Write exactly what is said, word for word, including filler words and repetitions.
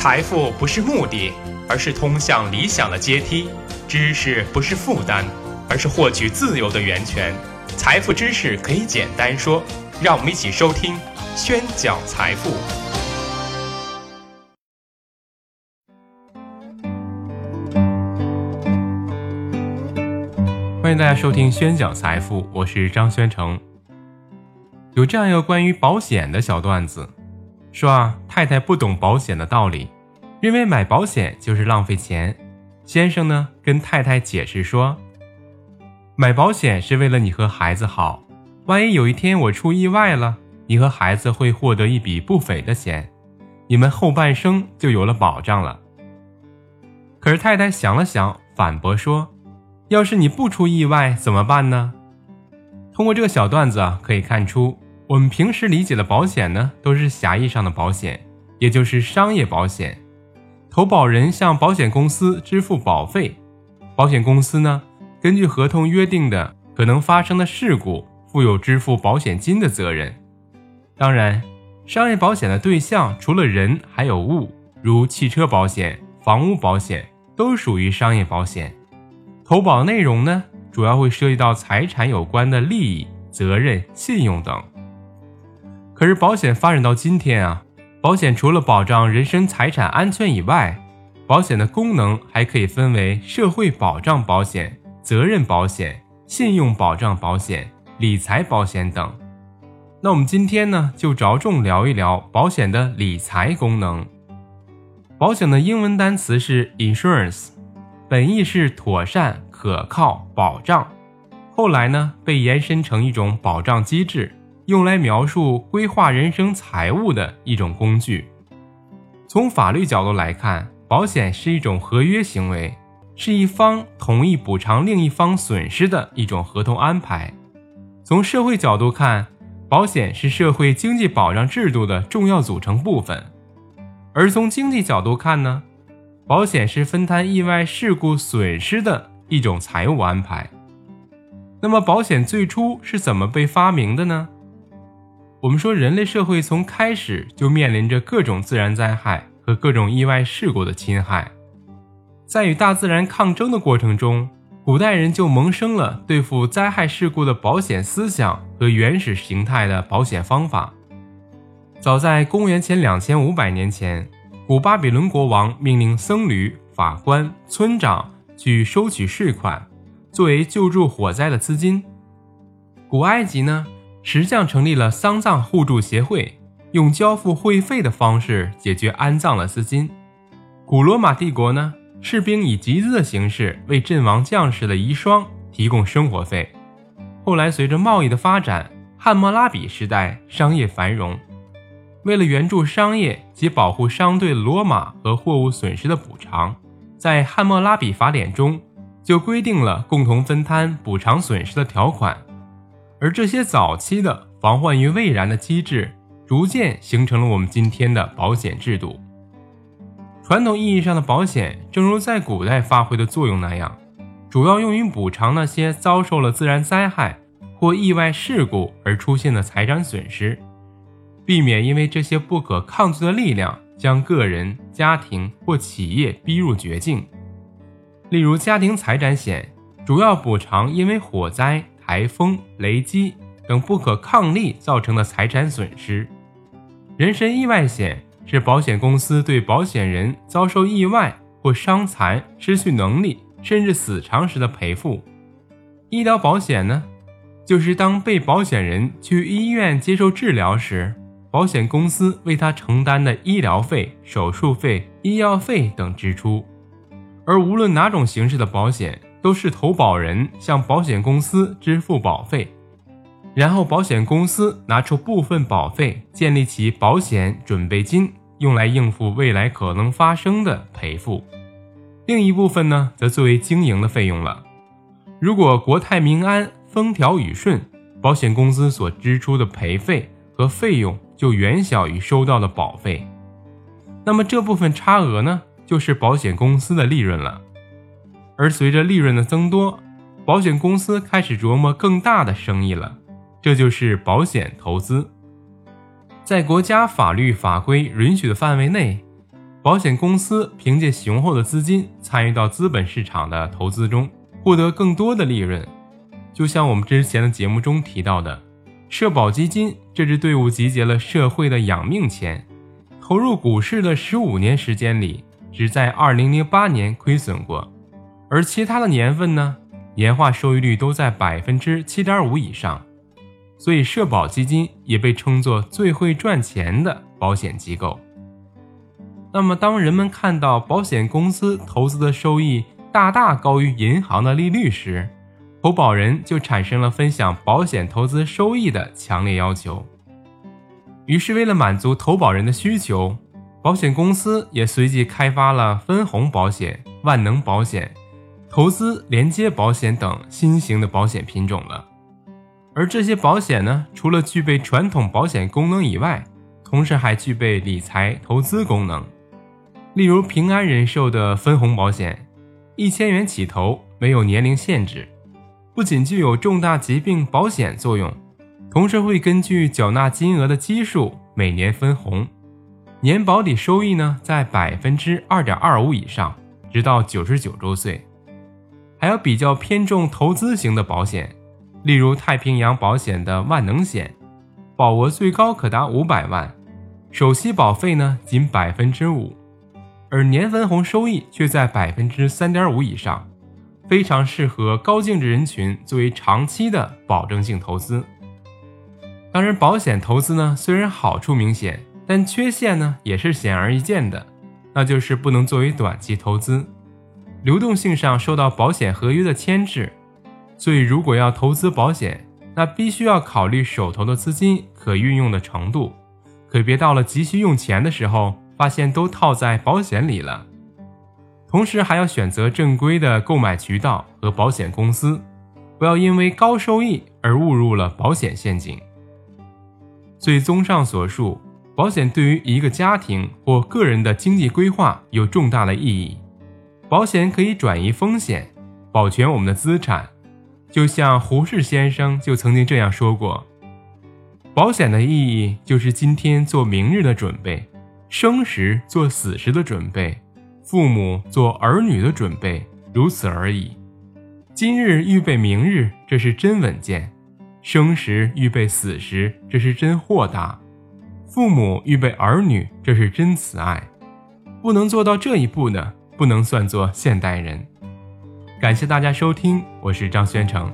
财富不是目的，而是通向理想的阶梯；知识不是负担，而是获取自由的源泉。财富知识可以简单说，让我们一起收听《宣讲财富》。欢迎大家收听《宣讲财富》，我是张宣成。有这样一个关于保险的小段子，说啊，太太不懂保险的道理，认为买保险就是浪费钱。先生呢，跟太太解释说，买保险是为了你和孩子好，万一有一天我出意外了，你和孩子会获得一笔不菲的钱，你们后半生就有了保障了。可是太太想了想，反驳说，要是你不出意外怎么办呢？通过这个小段子啊，可以看出我们平时理解的保险呢，都是狭义上的保险，也就是商业保险。投保人向保险公司支付保费，保险公司呢，根据合同约定的可能发生的事故，负有支付保险金的责任。当然，商业保险的对象除了人还有物，如汽车保险、房屋保险都属于商业保险。投保内容呢，主要会涉及到财产有关的利益、责任、信用等。可是保险发展到今天啊，保险除了保障人身财产安全以外，保险的功能还可以分为社会保障保险、责任保险、信用保障保险、理财保险等。那我们今天呢，就着重聊一聊保险的理财功能。保险的英文单词是 insurance， 本意是妥善、可靠、保障，后来呢，被延伸成一种保障机制，用来描述规划人生财务的一种工具。从法律角度来看，保险是一种合约行为，是一方同意补偿另一方损失的一种合同安排。从社会角度看，保险是社会经济保障制度的重要组成部分。而从经济角度看呢，保险是分摊意外事故损失的一种财务安排。那么保险最初是怎么被发明的呢？我们说人类社会从开始就面临着各种自然灾害和各种意外事故的侵害。在与大自然抗争的过程中，古代人就萌生了对付灾害事故的保险思想和原始形态的保险方法。早在公元前两千五百年前，古巴比伦国王命令僧侣、法官、村长去收取税款，作为救助火灾的资金。古埃及呢，石匠成立了丧葬互助协会，用交付会费的方式解决安葬的资金。古罗马帝国呢，士兵以集资的形式为阵亡将士的遗孀提供生活费。后来随着贸易的发展，汉谟拉比时代商业繁荣，为了援助商业及保护商队罗马和货物损失的补偿，在汉谟拉比法典中就规定了共同分摊补偿损失的条款。而这些早期的防患于未然的机制，逐渐形成了我们今天的保险制度。传统意义上的保险，正如在古代发挥的作用那样，主要用于补偿那些遭受了自然灾害或意外事故而出现的财产损失，避免因为这些不可抗拒的力量将个人、家庭或企业逼入绝境。例如家庭财产险，主要补偿因为火灾、台风、雷击等不可抗力造成的财产损失。人身意外险是保险公司对保险人遭受意外或伤残、失去能力甚至死亡时的赔付。医疗保险呢，就是当被保险人去医院接受治疗时，保险公司为他承担的医疗费、手术费、医药费等支出。而无论哪种形式的保险，都是投保人向保险公司支付保费，然后保险公司拿出部分保费建立起保险准备金，用来应付未来可能发生的赔付。另一部分呢，则作为经营的费用了。如果国泰民安、风调雨顺，保险公司所支出的赔费和费用就远小于收到的保费，那么这部分差额呢，就是保险公司的利润了。而随着利润的增多，保险公司开始琢磨更大的生意了，这就是保险投资。在国家法律法规允许的范围内，保险公司凭借雄厚的资金参与到资本市场的投资中，获得更多的利润。就像我们之前的节目中提到的，社保基金这支队伍集结了社会的养命钱，投入股市的十五年时间里，只在二零零八年亏损过，而其他的年份呢，年化收益率都在 百分之七点五 以上。所以社保基金也被称作最会赚钱的保险机构。那么当人们看到保险公司投资的收益大大高于银行的利率时，投保人就产生了分享保险投资收益的强烈要求。于是为了满足投保人的需求，保险公司也随即开发了分红保险、万能保险、投资连接保险等新型的保险品种了。而这些保险呢，除了具备传统保险功能以外，同时还具备理财投资功能。例如平安人寿的分红保险，一千元起投，没有年龄限制，不仅具有重大疾病保险作用，同时会根据缴纳金额的基数每年分红，年保理收益呢在 百分之二点二五 以上，直到九十九周岁。还有比较偏重投资型的保险，例如太平洋保险的万能险，保额最高可达五百万，首期保费呢仅 百分之五， 而年分红收益却在 百分之三点五 以上，非常适合高净值人群作为长期的保证性投资。当然保险投资呢虽然好处明显，但缺陷呢也是显而易见的，那就是不能作为短期投资，流动性上受到保险合约的牵制。所以如果要投资保险，那必须要考虑手头的资金可运用的程度，可别到了急需用钱的时候发现都套在保险里了。同时还要选择正规的购买渠道和保险公司，不要因为高收益而误入了保险陷阱。所以综上所述，保险对于一个家庭或个人的经济规划有重大的意义。保险可以转移风险，保全我们的资产。就像胡适先生就曾经这样说过，保险的意义就是今天做明日的准备，生时做死时的准备，父母做儿女的准备，如此而已。今日预备明日，这是真稳健；生时预备死时，这是真豁达；父母预备儿女，这是真慈爱。不能做到这一步呢，不能算作现代人。感谢大家收听，我是张宣成。